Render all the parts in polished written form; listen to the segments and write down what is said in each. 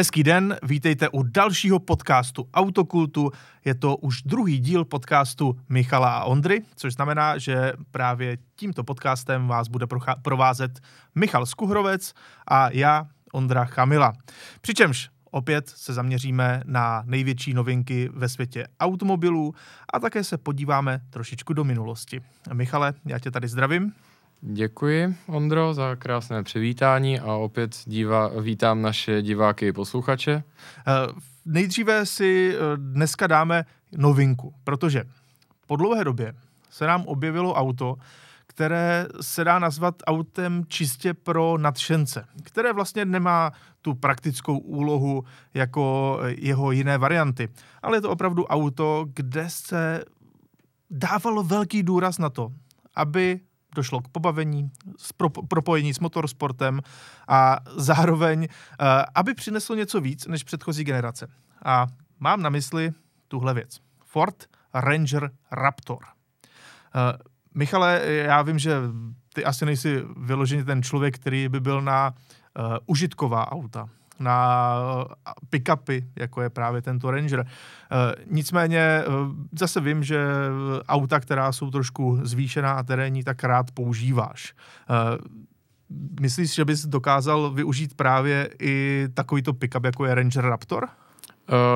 Hezký den, vítejte u dalšího podcastu Autokultu. Je to už druhý díl podcastu Michala a Ondry, což znamená, že právě tímto podcastem vás bude provázet Michal Skuhrovec a já, Ondra Chamila. Přičemž opět se zaměříme na největší novinky ve světě automobilů a také se podíváme trošičku do minulosti. Michale, já tě tady zdravím. Děkuji, Ondro, za krásné přivítání a opět vítám naše diváky i posluchače. Nejdříve si dneska dáme novinku, protože po dlouhé době se nám objevilo auto, které se dá nazvat autem čistě pro nadšence, které vlastně nemá tu praktickou úlohu jako jeho jiné varianty, ale je to opravdu auto, kde se dávalo velký důraz na to, aby došlo k pobavení, propojení s motorsportem a zároveň, aby přineslo něco víc než předchozí generace. A mám na mysli tuhle věc. Ford Ranger Raptor. Michale, já vím, že ty asi nejsi vyloženě ten člověk, který by byl na užitková auta, na pick-upy, jako je právě tento Ranger. Nicméně zase vím, že auta, která jsou trošku zvýšená a terénní, tak rád používáš. Myslíš, že bys dokázal využít právě i takovýto pick-up, jako je Ranger Raptor?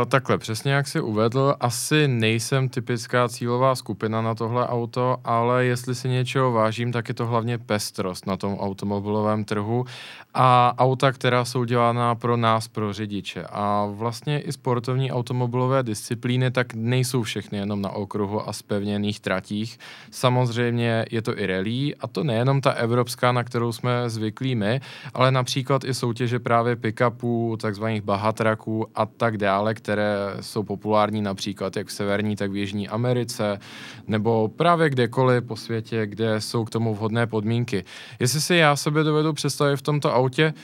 Takhle, přesně jak jsi uvedl, asi nejsem typická cílová skupina na tohle auto, ale jestli si něčeho vážím, tak je to hlavně pestrost na tom automobilovém trhu a auta, která jsou dělána pro nás, pro řidiče. A vlastně i sportovní automobilové disciplíny tak nejsou všechny jenom na okruhu a zpevněných tratích. Samozřejmě je to i rally a to nejenom ta evropská, na kterou jsme zvyklí my, ale například i soutěže právě pick-upů, takzvaných bahatraků a tak dále, které jsou populární například jak v severní, tak v jižní Americe, nebo právě kdekoliv po světě, kde jsou k tomu vhodné podmínky. Jestli si já sebe dovedu představit v tomto autě,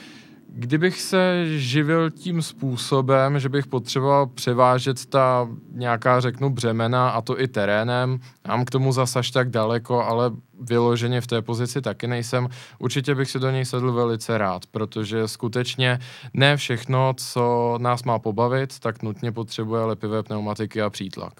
kdybych se živil tím způsobem, že bych potřeboval převážet ta nějaká, řeknu, břemena, a to i terénem, mám k tomu zase až tak daleko, ale vyloženě v té pozici taky nejsem, určitě bych si do něj sedl velice rád, protože skutečně ne všechno, co nás má pobavit, tak nutně potřebuje lepivé pneumatiky a přítlak.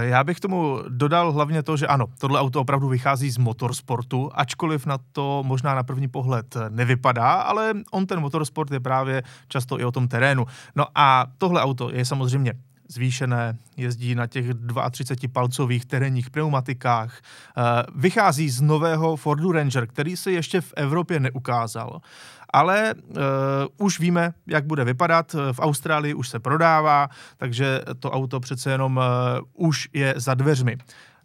Já bych tomu dodal hlavně to, že ano, tohle auto opravdu vychází z motorsportu, ačkoliv na to možná na první pohled nevypadá, ale on ten motorsport je právě často i o tom terénu. No a tohle auto je samozřejmě zvýšené, jezdí na těch 32-palcových terénních pneumatikách, vychází z nového Fordu Ranger, který se ještě v Evropě neukázal, ale už víme, jak bude vypadat, v Austrálii už se prodává, takže to auto přece jenom už je za dveřmi.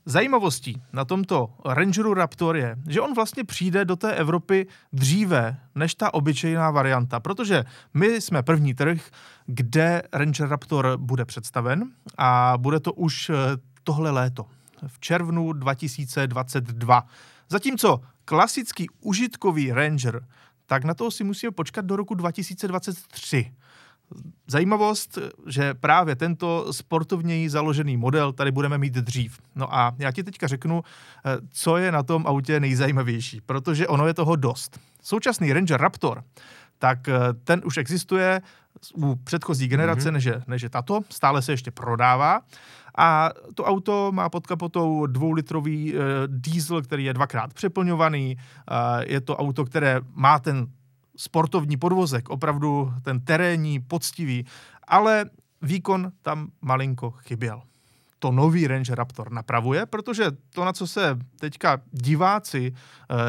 Zajímavostí na tomto Rangeru Raptor je, že on vlastně přijde do té Evropy dříve než ta obyčejná varianta, protože my jsme první trh, kde Ranger Raptor bude představen a bude to už tohle léto, v červnu 2022. Zatímco klasický užitkový Ranger, tak na to si musíme počkat do roku 2023. Zajímavost, že právě tento sportovněji založený model tady budeme mít dřív. No a já ti teďka řeknu, co je na tom autě nejzajímavější, protože ono je toho dost. Současný Ranger Raptor, tak ten už existuje u předchozí generace, než je tato, stále se ještě prodává. A to auto má pod kapotou 2-litrový diesel, který je dvakrát přeplňovaný. Je to auto, které má ten sportovní podvozek, opravdu ten terénní, poctivý, ale výkon tam malinko chyběl. To nový Ranger Raptor napravuje, protože to, na co se teďka diváci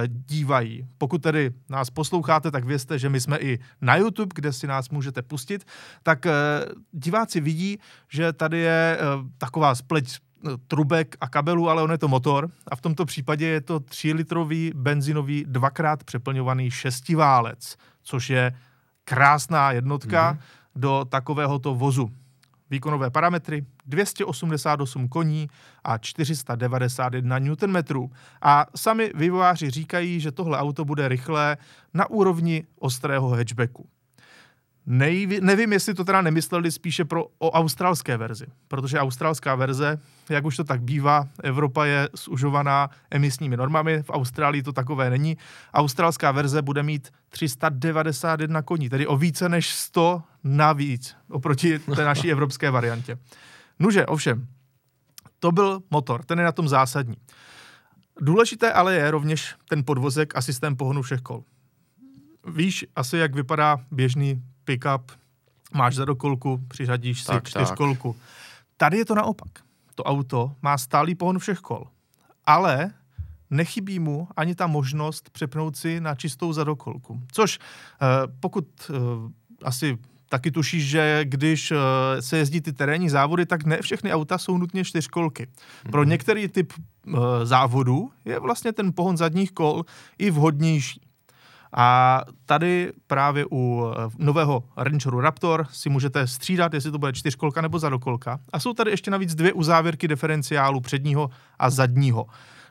dívají, pokud tedy nás posloucháte, tak vězte, že my jsme i na YouTube, kde si nás můžete pustit, tak diváci vidí, že tady je taková spleť trubek a kabelů, ale on je to motor a v tomto případě je to 3-litrový benzinový dvakrát přeplňovaný šestiválec, což je krásná jednotka do takovéhoto vozu. Výkonové parametry 288 koní a 491 Nm. A sami vývojáři říkají, že tohle auto bude rychlé na úrovni ostrého hatchbacku. Nevím, jestli to teda nemysleli spíše o australské verzi, protože australská verze, jak už to tak bývá, Evropa je zužovaná emisními normami, v Austrálii to takové není. Australská verze bude mít 391 koní, tedy o více než 100 navíc oproti té naší evropské variantě. Nuže, ovšem, to byl motor, ten je na tom zásadní. Důležité ale je rovněž ten podvozek a systém pohonu všech kol. Víš asi, jak vypadá běžný pick-up, máš zadokolku, přiřadíš si čtyřkolku. Tady je to naopak. To auto má stálý pohon všech kol, ale nechybí mu ani ta možnost přepnout si na čistou zadokolku. Což pokud asi taky tušíš, že když se jezdí ty terénní závody, tak ne všechny auta jsou nutně čtyřkolky. Pro některý typ závodů je vlastně ten pohon zadních kol i vhodnější. A tady právě u nového Rangeru Raptor si můžete střídat, jestli to bude čtyřkolka nebo zadokolka. A jsou tady ještě navíc dvě uzávěrky diferenciálu předního a zadního.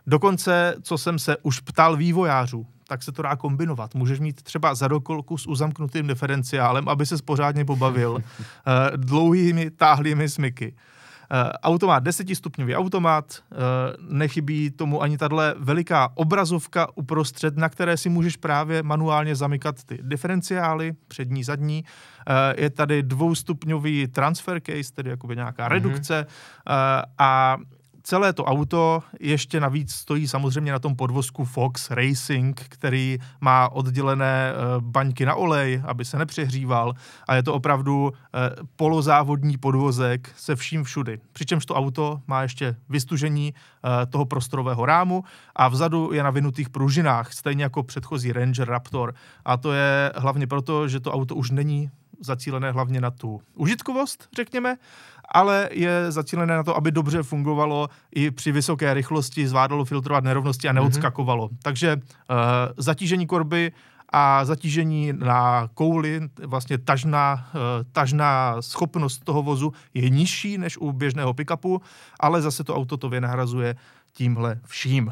Dokonce, co jsem se už ptal vývojářů, tak se to dá kombinovat. Můžeš mít třeba zadokolku s uzamknutým diferenciálem, aby se pořádně pobavil dlouhými táhlými smyky. Auto má 10stupňový automat, nechybí tomu ani tato veliká obrazovka uprostřed, na které si můžeš právě manuálně zamykat ty diferenciály, přední, zadní. Je tady 2stupňový transfer case, tedy jakoby nějaká redukce a celé to auto ještě navíc stojí samozřejmě na tom podvozku Fox Racing, který má oddělené baňky na olej, aby se nepřehříval a je to opravdu polozávodní podvozek se vším všudy. Přičemž to auto má ještě vystužení toho prostorového rámu a vzadu je na vinutých pružinách, stejně jako předchozí Ranger Raptor. A to je hlavně proto, že to auto už není zacílené hlavně na tu užitkovost, řekněme, ale je zacílené na to, aby dobře fungovalo i při vysoké rychlosti, zvládalo filtrovat nerovnosti a neodskakovalo. Takže zatížení korby a zatížení na kouli, vlastně tažná schopnost toho vozu je nižší než u běžného pick-upu, ale zase to auto to vynahrazuje tímhle vším.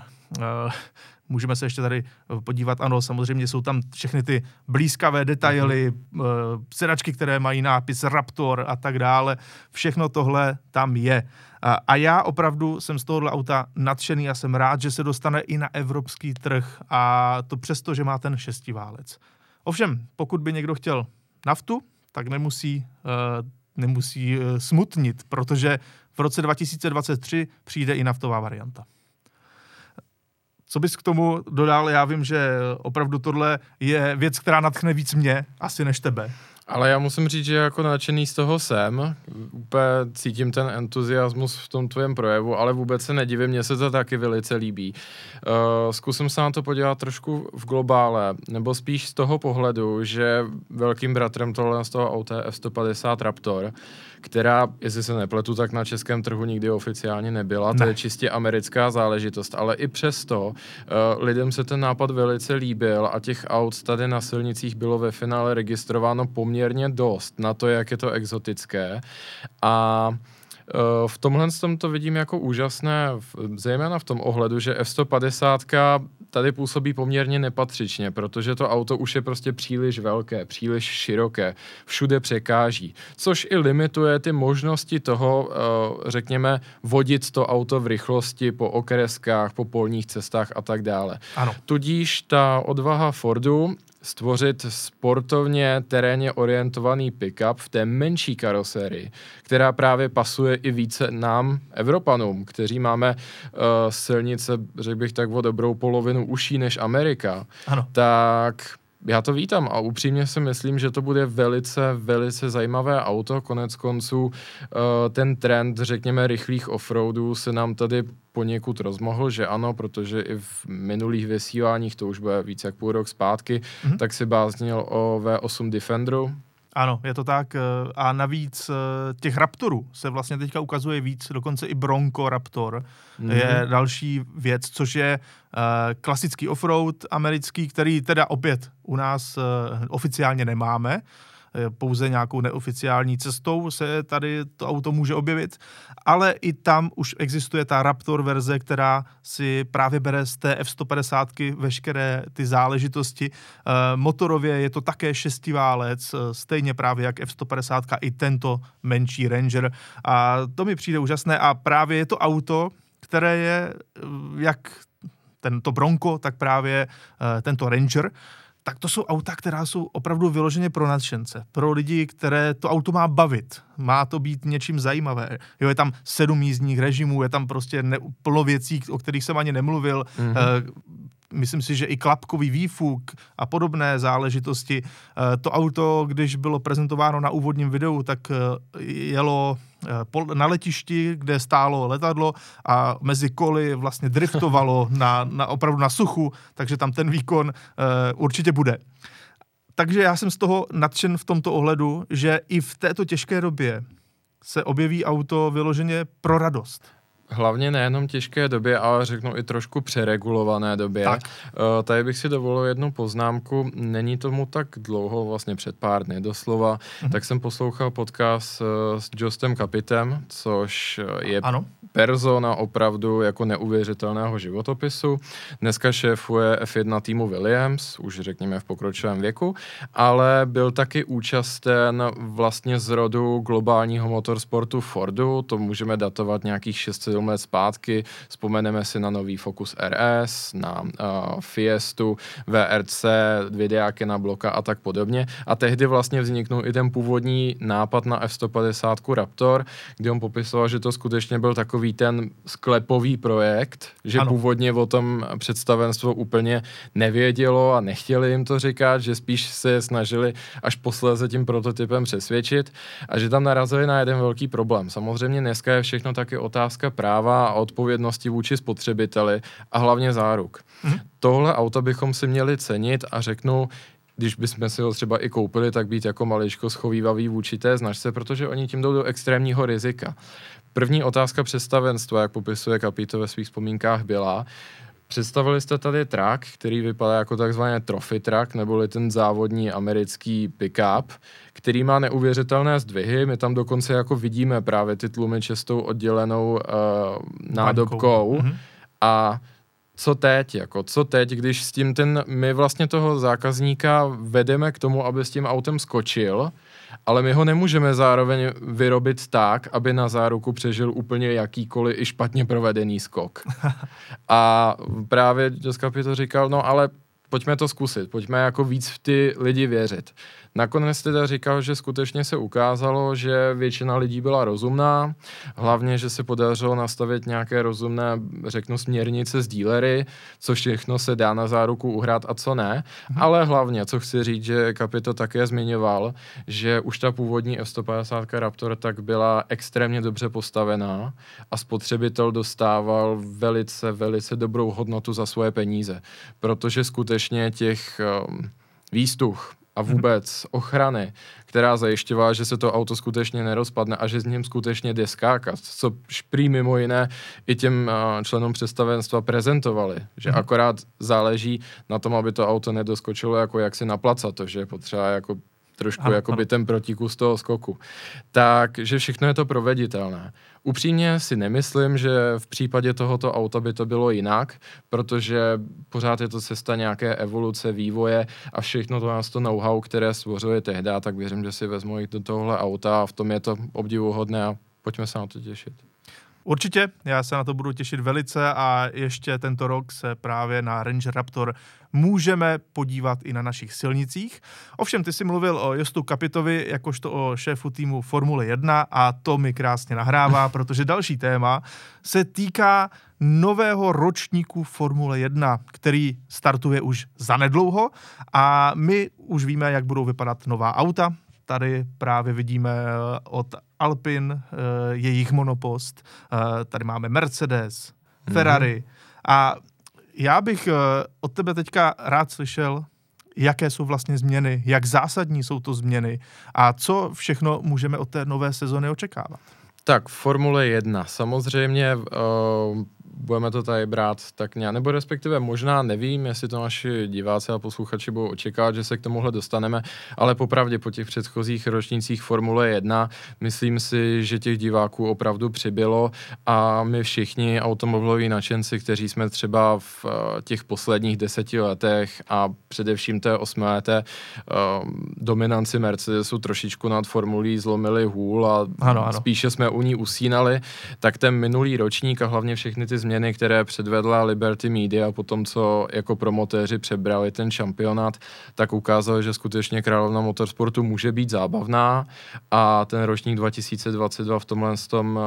Můžeme se ještě tady podívat, ano, samozřejmě jsou tam všechny ty blízkavé detaily, sedačky, které mají nápis Raptor a tak dále, všechno tohle tam je. A já opravdu jsem z tohohle auta nadšený a jsem rád, že se dostane i na evropský trh a to přesto, že má ten šestiválec. Ovšem, pokud by někdo chtěl naftu, tak nemusí smutnit, protože v roce 2023 přijde i naftová varianta. Co bys k tomu dodal? Já vím, že opravdu tohle je věc, která nadchne víc mě, asi než tebe. Ale já musím říct, že jako nadšený z toho jsem. Úplně cítím ten entuziasmus v tom tvém projevu, ale vůbec se nedivím, mně se to taky velice líbí. Zkusím se na to podívat trošku v globále, nebo spíš z toho pohledu, že velkým bratrem tohle z toho auta je F-150 Raptor, která, jestli se nepletu, tak na českém trhu nikdy oficiálně nebyla. Ne. To je čistě americká záležitost, ale i přesto lidem se ten nápad velice líbil a těch aut tady na silnicích bylo ve finále registrováno poměrně dost na to, jak je to exotické. A v tomhle to vidím jako úžasné, zejména v tom ohledu, že F-150 tady působí poměrně nepatřičně, protože to auto už je prostě příliš velké, příliš široké, všude překáží, což i limituje ty možnosti toho, řekněme, vodit to auto v rychlosti po okreskách, po polních cestách a tak dále. Ano. Tudíž ta odvaha Fordu stvořit sportovně terénně orientovaný pick-up v té menší karoserii, která právě pasuje i více nám, Evropanům, kteří máme silnice, řekl bych tak, o dobrou polovinu uší než Amerika, ano. Tak já to vítám a upřímně si myslím, že to bude velice, velice zajímavé auto. Konec konců ten trend, řekněme, rychlých offroadů se nám tady poněkud rozmohl, že ano, protože i v minulých vysíláních, to už bude víc jak půl rok zpátky, tak si báznil o V8 Defenderu. Ano, je to tak a navíc těch Raptorů se vlastně teďka ukazuje víc, dokonce i Bronco Raptor je další věc, což je klasický offroad americký, který teda opět u nás oficiálně nemáme. pouze nějakou neoficiální cestou se tady to auto může objevit, ale i tam už existuje ta Raptor verze, která si právě bere z té F-150 veškeré ty záležitosti. Motorově je to také šestiválec, stejně právě jak F-150 i tento menší Ranger. A to mi přijde úžasné a právě je to auto, které je jak tento Bronco, tak právě tento Ranger, tak to jsou auta, která jsou opravdu vyloženě pro nadšence, pro lidi, které to auto má bavit, má to být něčím zajímavé. Jo, je tam 7 jízdních režimů, je tam prostě plno věcí, o kterých jsem ani nemluvil, myslím si, že i klapkový výfuk a podobné záležitosti. To auto, když bylo prezentováno na úvodním videu, tak jelo na letišti, kde stálo letadlo a mezi koly vlastně driftovalo opravdu na suchu, takže tam ten výkon určitě bude. Takže já jsem z toho nadšen v tomto ohledu, že i v této těžké době se objeví auto vyloženě pro radost. Hlavně nejenom těžké době, ale řeknu i trošku přeregulované době. Tady bych si dovolil jednu poznámku. Není tomu tak dlouho, vlastně před pár dny doslova, tak jsem poslouchal podcast s Jostem Capitem, což je persona opravdu jako neuvěřitelného životopisu. Dneska šéfuje F1 týmu Williams, už řekněme v pokročilém věku, ale byl taky účasten vlastně zrodu globálního motorsportu Fordu, to můžeme datovat nějakých 6-7 let zpátky, vzpomeneme si na nový Focus RS, na Fiestu, VRC, videáky na bloka a tak podobně. A tehdy vlastně vzniknul i ten původní nápad na F-150 Raptor, kdy on popisoval, že to skutečně byl takový ten sklepový projekt, že původně o tom představenstvo úplně nevědělo a nechtěli jim to říkat, že spíš se snažili až posléze tím prototypem přesvědčit a že tam narazili na jeden velký problém. Samozřejmě dneska je všechno taky otázka práva a odpovědnosti vůči spotřebiteli a hlavně záruk. Tohle auto bychom si měli cenit a řeknu, když bychom si ho třeba i koupili, tak být jako maličko schovývavý vůči té značce, protože oni tím jdou do extrémního rizika. První otázka představenstva, jak popisuje Capito ve svých vzpomínkách, byla: představili jste tady trak, který vypadá jako takzvaný trophy trak, neboli ten závodní americký pick-up, který má neuvěřitelné zdvihy. My tam dokonce jako vidíme právě ty tlumy čestou oddělenou nádobkou. A co teď? Když s tím my vlastně toho zákazníka vedeme k tomu, aby s tím autem skočil, ale my ho nemůžeme zároveň vyrobit tak, aby na záruku přežil úplně jakýkoliv i špatně provedený skok. A právě Jost Capito říkal, no ale pojďme to zkusit, pojďme jako víc v ty lidi věřit. Nakonec teda říkal, že skutečně se ukázalo, že většina lidí byla rozumná, hlavně, že se podařilo nastavit nějaké rozumné, řeknu, směrnice s dílery, co všechno se dá na záruku uhrát a co ne, ale hlavně, co chci říct, že Capito také zmiňoval, že už ta původní F-150 Raptor tak byla extrémně dobře postavená a spotřebitel dostával velice, velice dobrou hodnotu za svoje peníze, protože skutečně těch výstuch a vůbec ochrany, která zajišťovala, že se to auto skutečně nerozpadne a že s ním skutečně jde skákat, co prý mimo jiné i těm členům představenstva prezentovali, že akorát záleží na tom, aby to auto nedoskočilo jako jaksi na placato, že je potřeba jako trošku jakoby ten protikus toho skoku. Takže všechno je to proveditelné. Upřímně si nemyslím, že v případě tohoto auta by to bylo jinak, protože pořád je to cesta nějaké evoluce, vývoje a všechno to know-how, které stvořili tehdy, tak věřím, že si vezmu i do tohle auta a v tom je to obdivuhodné a pojďme se na to těšit. Určitě, já se na to budu těšit velice a ještě tento rok se právě na Ranger Raptor můžeme podívat i na našich silnicích. Ovšem, ty jsi mluvil o Jostu Capitovi jakožto o šéfu týmu Formule 1 a to mi krásně nahrává, protože další téma se týká nového ročníku Formule 1, který startuje už zanedlouho a my už víme, jak budou vypadat nová auta. Tady právě vidíme od Alpine jejich monopost, tady máme Mercedes, Ferrari a já bych od tebe teďka rád slyšel, jaké jsou vlastně změny, jak zásadní jsou to změny a co všechno můžeme od té nové sezony očekávat. Tak, Formule 1. Samozřejmě budeme to tady brát tak nějak, nebo respektive možná nevím, jestli to naši diváci a posluchači budou očekávat, že se k tomuhle dostaneme, ale popravdě po těch předchozích ročnících Formule 1 myslím si, že těch diváků opravdu přibylo a my všichni automobiloví nadšenci, kteří jsme třeba v těch posledních 10 letech a především té 8leté dominanci Mercedesu trošičku nad formulí zlomili hůl a ano. Spíše jsme u ní usínali, tak ten minulý ročník a hlavně všechny ty změny, které předvedla Liberty Media po tom, co jako promotéři přebrali ten šampionát, tak ukázali, že skutečně královna motorsportu může být zábavná a ten ročník 2022 v tomhle tom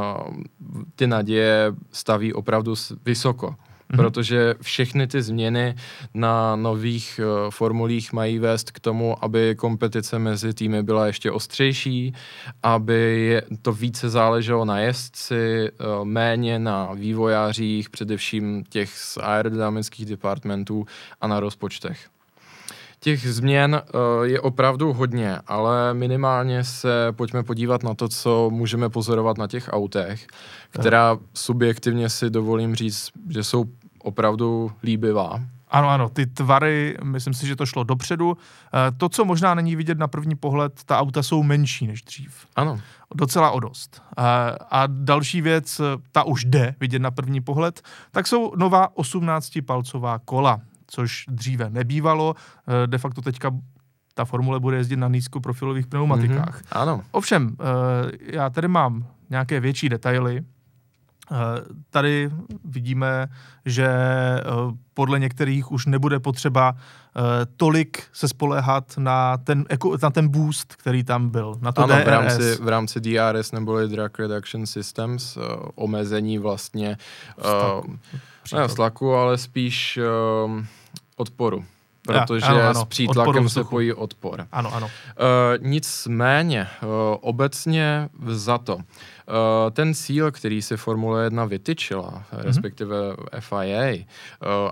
ty naděje staví opravdu vysoko. Protože všechny ty změny na nových formulích mají vést k tomu, aby kompetice mezi týmy byla ještě ostřejší, aby to více záleželo na jezdci, méně na vývojářích, především těch z aerodynamických departmentů a na rozpočtech. Těch změn je opravdu hodně, ale minimálně se pojďme podívat na to, co můžeme pozorovat na těch autech, která subjektivně si dovolím říct, že jsou opravdu líbivá. Ano, ty tvary, myslím si, že to šlo dopředu. To, co možná není vidět na první pohled, ta auta jsou menší než dřív. Ano. Docela o dost. A další věc, ta už jde vidět na první pohled, tak jsou nová 18-palcová kola, což dříve nebývalo. De facto teďka ta formule bude jezdit na nízkoprofilových pneumatikách. Ano. Ovšem, já tady mám nějaké větší detaily. Tady vidíme, že podle některých už nebude potřeba tolik se spoléhat na ten boost, který tam byl, na to ano, DRS. V rámci DRS neboli Drag Reduction Systems, omezení vlastně slaku, ale spíš odporu. Protože ano, s přítlakem se pojí odpor. Ano. Nicméně, obecně vzato, ten cíl, který si Formule 1 vytyčila, respektive FIA,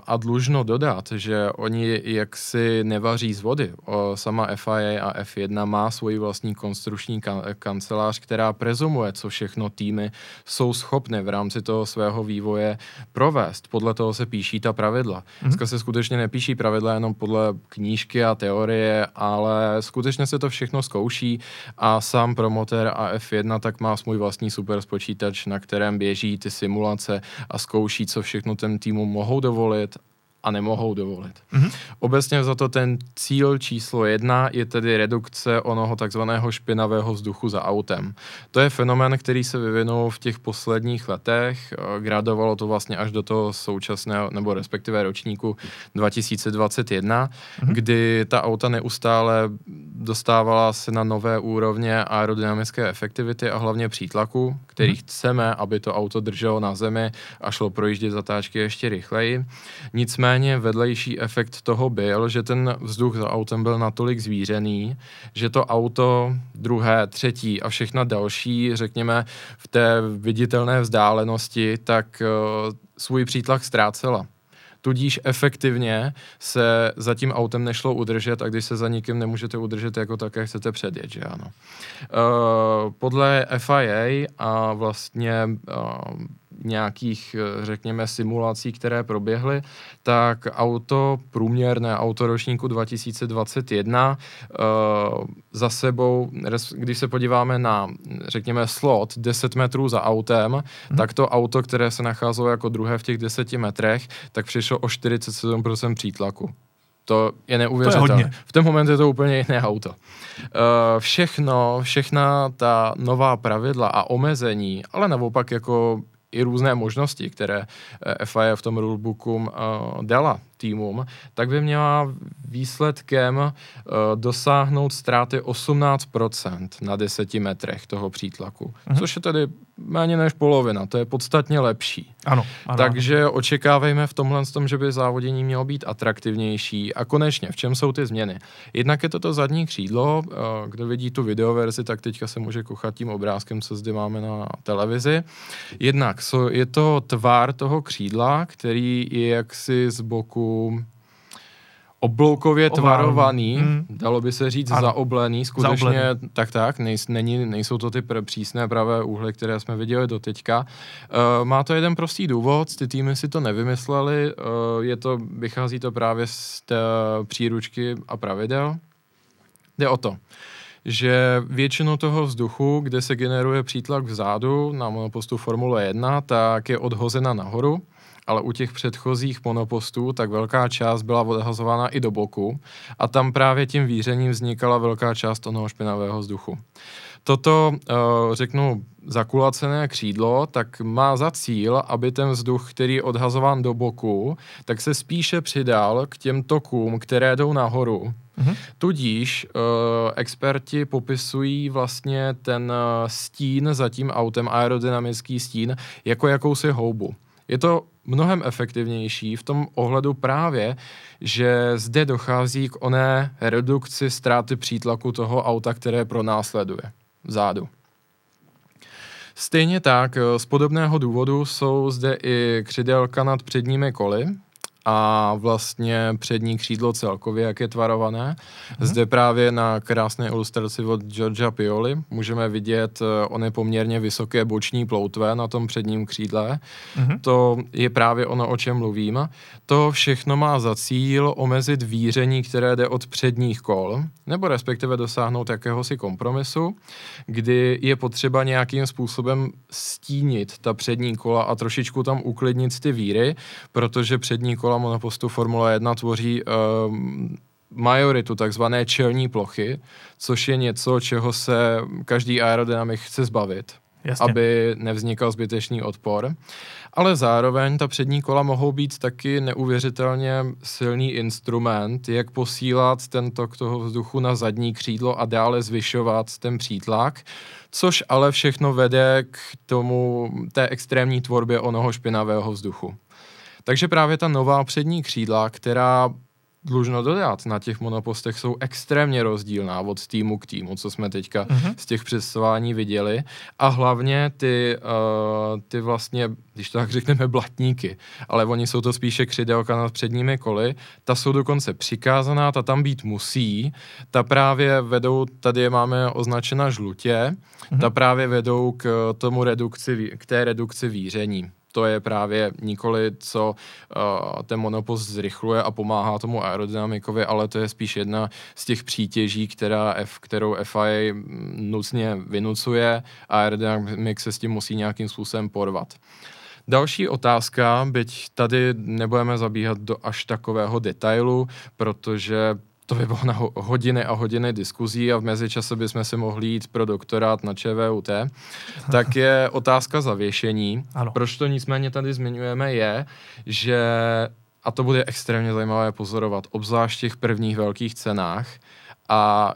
a dlužno dodat, že oni jaksi nevaří z vody. Sama FIA a F1 má svoji vlastní konstrukční kancelář, která prezumuje, co všechno týmy jsou schopny v rámci toho svého vývoje provést. Podle toho se píší ta pravidla. Dneska se skutečně nepíší pravidla jenom podle knížky a teorie, ale skutečně se to všechno zkouší a sám promotér a F1 tak má svůj vlastní super spočítač, na kterém běží ty simulace a zkouší, co všechno ten týmu mohou dovolit a nemohou dovolit. Obecně za to ten cíl číslo 1 je tedy redukce onoho takzvaného špinavého vzduchu za autem. To je fenomén, který se vyvinul v těch posledních letech. Gradovalo to vlastně až do toho současného, nebo respektive ročníku 2021, kdy ta auta neustále dostávala se na nové úrovně aerodynamické efektivity a hlavně přítlaku, který chceme, aby to auto drželo na zemi a šlo projíždět zatáčky ještě rychleji. Nicméně vedlejší efekt toho byl, že ten vzduch za autem byl natolik zvířený, že to auto druhé, třetí a všechna další, řekněme, v té viditelné vzdálenosti, tak svůj přítlak ztrácela. Tudíž efektivně se za tím autem nešlo udržet a když se za nikým nemůžete udržet, jako také chcete předjet, že ano. Podle FIA a vlastně nějakých, řekněme, simulací, které proběhly, tak průměrné auto ročníku 2021 za sebou, když se podíváme na, řekněme, slot 10 metrů za autem, tak to auto, které se nacházelo jako druhé v těch 10 metrech, tak přišlo o 47% přítlaku. To je neuvěřitelné. V ten moment je to úplně jiné auto. Všechna ta nová pravidla a omezení, ale naopak jako i různé možnosti, které FIA v tom rulebooku dala týmům, tak by měla výsledkem dosáhnout ztráty 18% na 10 metrech toho přítlaku. Což je tedy méně než polovina, to je podstatně lepší. Ano. Takže očekávejme v tomhle tom, že by závodění mělo být atraktivnější. A konečně, v čem jsou ty změny? Jednak je to zadní křídlo, kdo vidí tu videoverzi, tak teďka se může kochat tím obrázkem, co zde máme na televizi. Jednak je to tvar toho křídla, který je jaksi z boku obloukově tvarovaný, dalo by se říct ano. Zaoblený, skutečně tak, nejsou to ty přísné pravé úhly, které jsme viděli doteďka. Má to jeden prostý důvod, ty týmy si to nevymysleli, vychází to právě z té příručky a pravidel. Jde o to, že většinu toho vzduchu, kde se generuje přítlak vzadu na monopostu Formule 1, tak je odhozena nahoru, ale u těch předchozích monopostů tak velká část byla odhazována i do boku a tam právě tím vířením vznikala velká část onoho špinavého vzduchu. Toto, řeknu, zakulacené křídlo, tak má za cíl, aby ten vzduch, který je odhazován do boku, tak se spíše přidal k těm tokům, které jdou nahoru. Mm-hmm. Tudíž experti popisují vlastně ten stín za tím autem, aerodynamický stín, jako jakousi houbu. Je to mnohem efektivnější v tom ohledu právě, že zde dochází k oné redukci ztráty přítlaku toho auta, které pronásleduje vzadu. Stejně tak, z podobného důvodu jsou zde i křidelka nad předními koly a vlastně přední křídlo celkově, jak je tvarované. Zde právě na krásné ilustraci od Giorgia Pioli můžeme vidět ony poměrně vysoké boční ploutve na tom předním křídle. To je právě ono, o čem mluvím. To všechno má za cíl omezit víření, které jde od předních kol, nebo respektive dosáhnout jakéhosi kompromisu, kdy je potřeba nějakým způsobem stínit ta přední kola a trošičku tam uklidnit ty víry, protože přední kola monopostu Formule 1 tvoří majoritu takzvané čelní plochy, což je něco, čeho se každý aerodynamik chce zbavit, jasně, aby nevznikal zbytečný odpor. Ale zároveň ta přední kola mohou být taky neuvěřitelně silný instrument, jak posílat ten tok toho vzduchu na zadní křídlo a dále zvyšovat ten přítlak, což ale všechno vede k tomu té extrémní tvorbě onoho špinavého vzduchu. Takže právě ta nová přední křídla, která, dlužno dodat, na těch monopostech jsou extrémně rozdílná od týmu k týmu, co jsme teďka z těch představání viděli. A hlavně ty vlastně, když tak řekneme, blatníky, ale oni jsou to spíše křidelka nad předními koly, ta jsou dokonce přikázaná, ta tam být musí, ta právě vedou, tady je máme označena žlutě, ta právě vedou k tomu redukci víření. To je právě nikoli, co ten monopost zrychluje a pomáhá tomu aerodynamikovi, ale to je spíš jedna z těch přítěží, kterou FIA nutně vynucuje a aerodynamik se s tím musí nějakým způsobem porvat. Další otázka, byť tady nebudeme zabíhat do až takového detailu, protože to by bylo na hodiny a hodiny diskuzí a v mezičase bychom si mohli jít pro doktorát na ČVUT, tak je otázka zavěšení. Ano. Proč to nicméně tady zmiňujeme je, že, a to bude extrémně zajímavé pozorovat, obzvlášť v těch prvních velkých cenách, a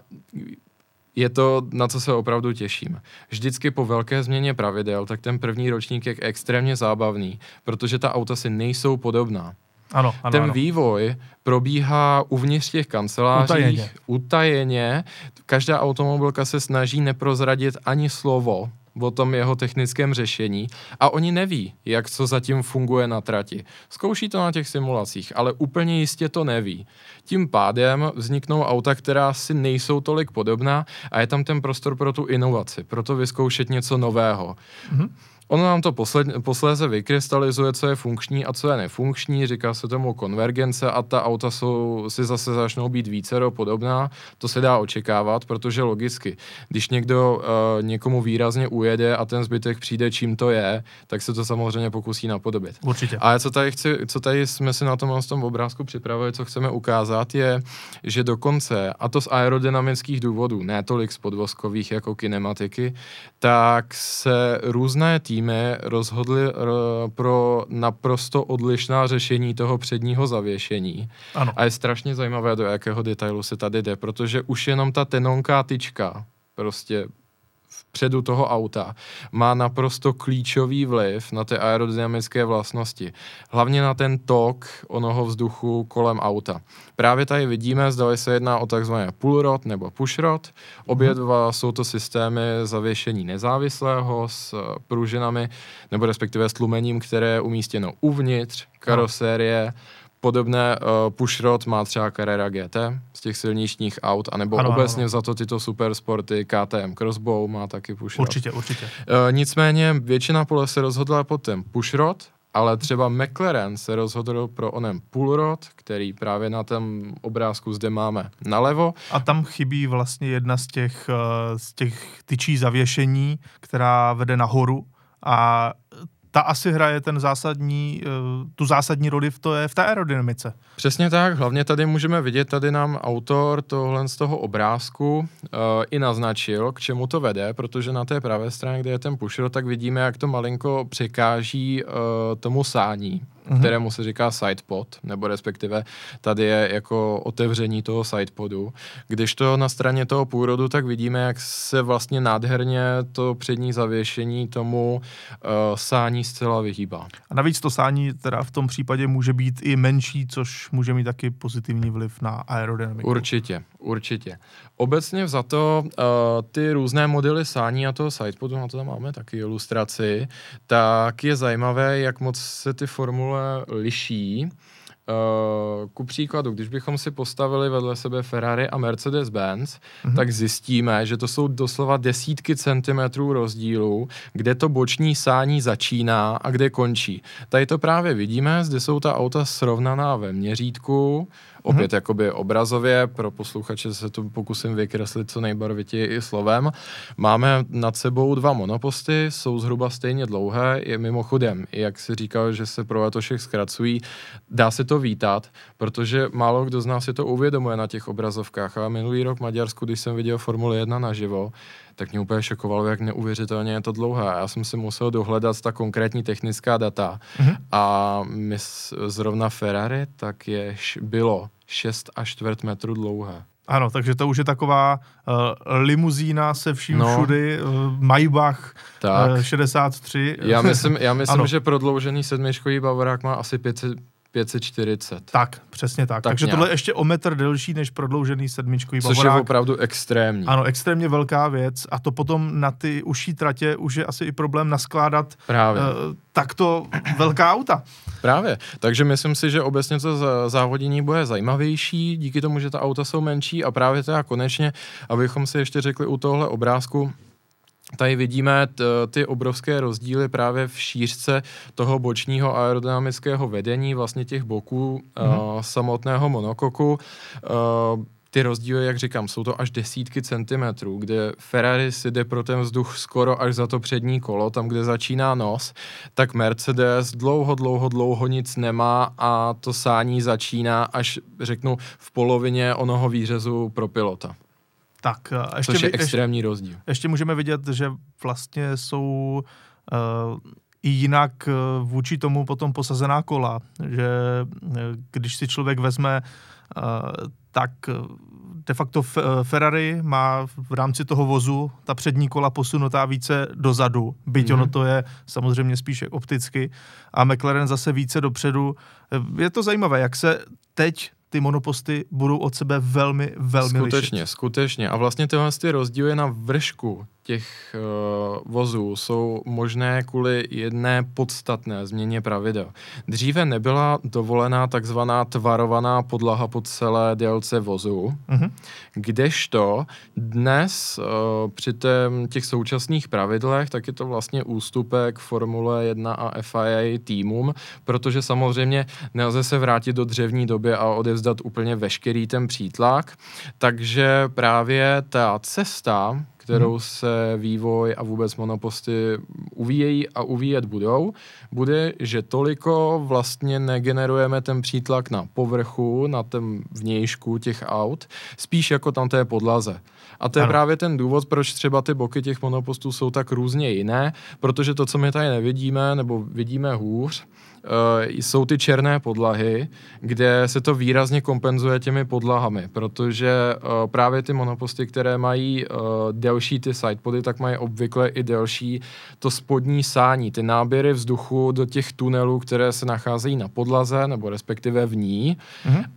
je to, na co se opravdu těším. Vždycky po velké změně pravidel, tak ten první ročník je extrémně zábavný, protože ta auta si nejsou podobná. Ano, ten vývoj probíhá uvnitř těch kanceláří utajeně. Každá automobilka se snaží neprozradit ani slovo o tom jeho technickém řešení a oni neví, jak co zatím funguje na trati. Zkouší to na těch simulacích, ale úplně jistě to neví. Tím pádem vzniknou auta, která si nejsou tolik podobná a je tam ten prostor pro tu inovaci, pro to vyzkoušet něco nového. Ono nám to posléze vykrystalizuje, co je funkční a co je nefunkční, říká se tomu konvergence a ta auta si zase začnou být vícero podobná, to se dá očekávat, protože logicky, když někdo někomu výrazně ujede a ten zbytek přijde, čím to je, tak se to samozřejmě pokusí napodobit. Určitě. A co tady jsme si na tom obrázku připravili, co chceme ukázat, je, že dokonce, a to z aerodynamických důvodů, ne tolik z podvozkových jako kinematiky, tak se různé týmy rozhodli pro naprosto odlišná řešení toho předního zavěšení. Ano. A je strašně zajímavé, do jakého detailu se tady jde, protože už jenom ta tenonká tyčka prostě vpředu toho auta má naprosto klíčový vliv na ty aerodynamické vlastnosti. Hlavně na ten tok onoho vzduchu kolem auta. Právě tady vidíme, zdali se jedná o takzvané pullrod nebo pushrod. Obě dva jsou to systémy zavěšení nezávislého s pružinami, nebo respektive s tlumením, které je umístěno uvnitř karosérie. Podobné pushrod má třeba Carrera GT z těch silničních aut, anebo ano, obecně ano. Za to tyto supersporty KTM Crossbow má taky pushrod. Určitě. Nicméně většina pole se rozhodla pod ten pushrod, ale třeba McLaren se rozhodl pro onem pullrod, který právě na tom obrázku zde máme nalevo. A tam chybí vlastně jedna z těch tyčí zavěšení, která vede nahoru a ta asi hraje tu zásadní roli v té aerodynamice. Přesně tak, hlavně tady můžeme vidět, tady nám autor tohle z toho obrázku i naznačil, k čemu to vede, protože na té pravé straně, kde je ten pushrod, tak vidíme, jak to malinko překáží tomu sání, kterému se říká sidepod, nebo respektive tady je jako otevření toho sidepodu. Když to na straně toho půrodu, tak vidíme, jak se vlastně nádherně to přední zavěšení tomu sání zcela vyhýbá. A navíc to sání teda v tom případě může být i menší, což může mít taky pozitivní vliv na aerodynamiku. Určitě. Obecně vzato ty různé modely sání a toho sidepodu, na to tam máme taky ilustraci, tak je zajímavé, jak moc se ty formule liší. Ku příkladu, když bychom si postavili vedle sebe Ferrari a Mercedes-Benz, tak zjistíme, že to jsou doslova desítky centimetrů rozdílu, kde to boční sání začíná a kde končí. Tady to právě vidíme, zde jsou ta auta srovnaná ve měřítku, opět jakoby obrazově, pro posluchače se to pokusím vykreslit co nejbarvitěji i slovem. Máme nad sebou dva monoposty, jsou zhruba stejně dlouhé, je mimochodem, jak si říkal, že se pro letošek zkracují, dá se to vítat, protože málo kdo z nás si to uvědomuje na těch obrazovkách. A minulý rok v Maďarsku, když jsem viděl Formule 1 naživo, tak mě úplně šokovalo, jak neuvěřitelně je to dlouhé. Já jsem si musel dohledat ta konkrétní technická data. A zrovna Ferrari tak bylo 6,25 metru dlouhé. Ano, takže to už je taková limuzína se vším všudy, Maybach 63. Já myslím že prodloužený sedmičkový bavorák má asi 540. Tak, přesně tak. Takže nějak. Tohle je ještě o metr delší než prodloužený sedmičkový bavorák. Což je opravdu extrémní. Ano, extrémně velká věc a to potom na ty užší tratě už je asi i problém naskládat takto velká auta. Právě, takže myslím si, že obecně to závodění bude zajímavější díky tomu, že ta auta jsou menší a právě teda konečně, abychom si ještě řekli u tohle obrázku, tady vidíme ty obrovské rozdíly právě v šířce toho bočního aerodynamického vedení, vlastně těch boků samotného monokoku. Ty rozdíly, jak říkám, jsou to až desítky centimetrů, kde Ferrari si jde pro ten vzduch skoro až za to přední kolo, tam, kde začíná nos, tak Mercedes dlouho nic nemá a to sání začíná až, řeknu, v polovině onoho výřezu pro pilota. Tak, a ještě, což je extrémní rozdíl. Ještě můžeme vidět, že vlastně jsou i jinak vůči tomu potom posazená kola, že když si člověk vezme, tak de facto Ferrari má v rámci toho vozu ta přední kola posunutá více dozadu, byť ono to je samozřejmě spíše opticky, a McLaren zase více dopředu. Je to zajímavé, jak se teď ty monoposty budou od sebe velmi lišit. Skutečně. A vlastně tyhle rozdíly na vršku těch vozů jsou možné kvůli jedné podstatné změně pravidel. Dříve nebyla dovolená takzvaná tvarovaná podlaha po celé délce vozu, kdežto dnes při těch současných pravidlech tak je to vlastně ústupek Formule 1 a FIA týmům, protože samozřejmě nelze se vrátit do dřevní doby a odevzdat úplně veškerý ten přítlak, takže právě ta cesta, kterou se vývoj a vůbec monoposty uvíjejí a uvíjet budou, bude, že toliko vlastně negenerujeme ten přítlak na povrchu, na ten vnějšku těch aut, spíš jako tam té podlaze. A to je právě ten důvod, proč třeba ty boky těch monopostů jsou tak různě jiné, protože to, co my tady nevidíme, nebo vidíme hůř, jsou ty černé podlahy, kde se to výrazně kompenzuje těmi podlahami, protože právě ty monoposty, které mají delší ty sidepody, tak mají obvykle i delší to spodní sání, ty náběry vzduchu do těch tunelů, které se nacházejí na podlaze, nebo respektive v ní.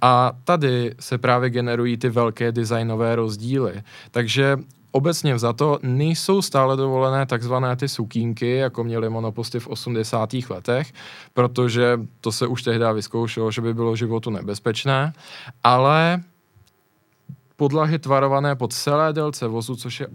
A tady se právě generují ty velké designové rozdíly. Takže obecně vzato nejsou stále dovolené takzvané ty sukínky, jako měly monoposty v 80. letech, protože to se už tehdy vyzkoušelo, že by bylo životu nebezpečné, ale podlahy tvarované po celé délce vozu, což je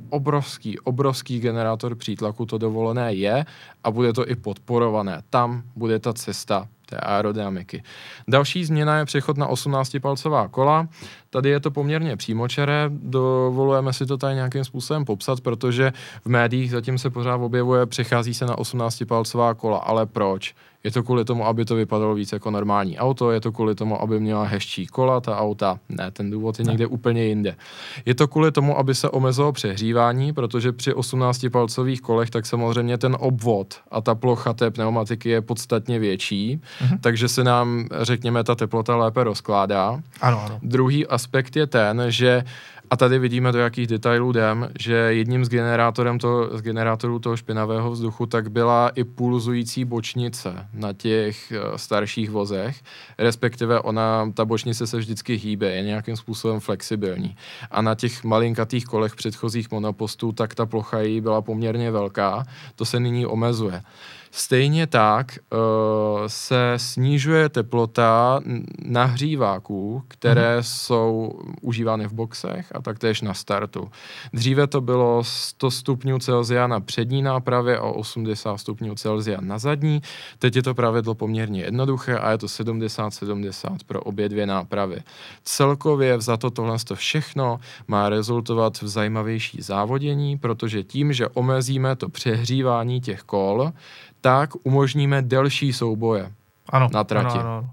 obrovský generátor přítlaku, to dovolené je a bude to i podporované. Tam bude ta cesta té aerodynamiky. Další změna je přechod na 18-palcová kola. Tady je to poměrně přímočeré, dovolujeme si to tady nějakým způsobem popsat, protože v médiích zatím se pořád objevuje, přechází se na 18-palcová kola, ale proč? Je to kvůli tomu, aby to vypadalo víc jako normální auto, je to kvůli tomu, aby měla hezčí kola ta auta, ne, ten důvod je někde úplně jinde. Je to kvůli tomu, aby se omezilo přehřívání, protože při 18-palcových kolech tak samozřejmě ten obvod a ta plocha té pneumatiky je podstatně větší, takže se nám, řekněme, ta teplota lépe rozkládá. Ano. Druhý aspekt je ten, že a tady vidíme, do jakých detailů jdem, že jedním z generátorů toho špinavého vzduchu tak byla i pulzující bočnice na těch starších vozech, respektive ona, ta bočnice se vždycky hýbe, je nějakým způsobem flexibilní. A na těch malinkatých kolech předchozích monopostů, tak ta plocha jí byla poměrně velká, to se nyní omezuje. Stejně tak se snižuje teplota nahříváků, které jsou užívány v boxech a taktéž na startu. Dříve to bylo 100 stupňů Celsia na přední nápravě a 80 stupňů Celsia na zadní. Teď je to pravidlo poměrně jednoduché a je to 70-70 pro obě dvě nápravy. Celkově vzato tohle všechno má rezultovat v zajímavější závodění, protože tím, že omezíme to přehřívání těch kol, tak umožníme delší souboje na trati. Ano.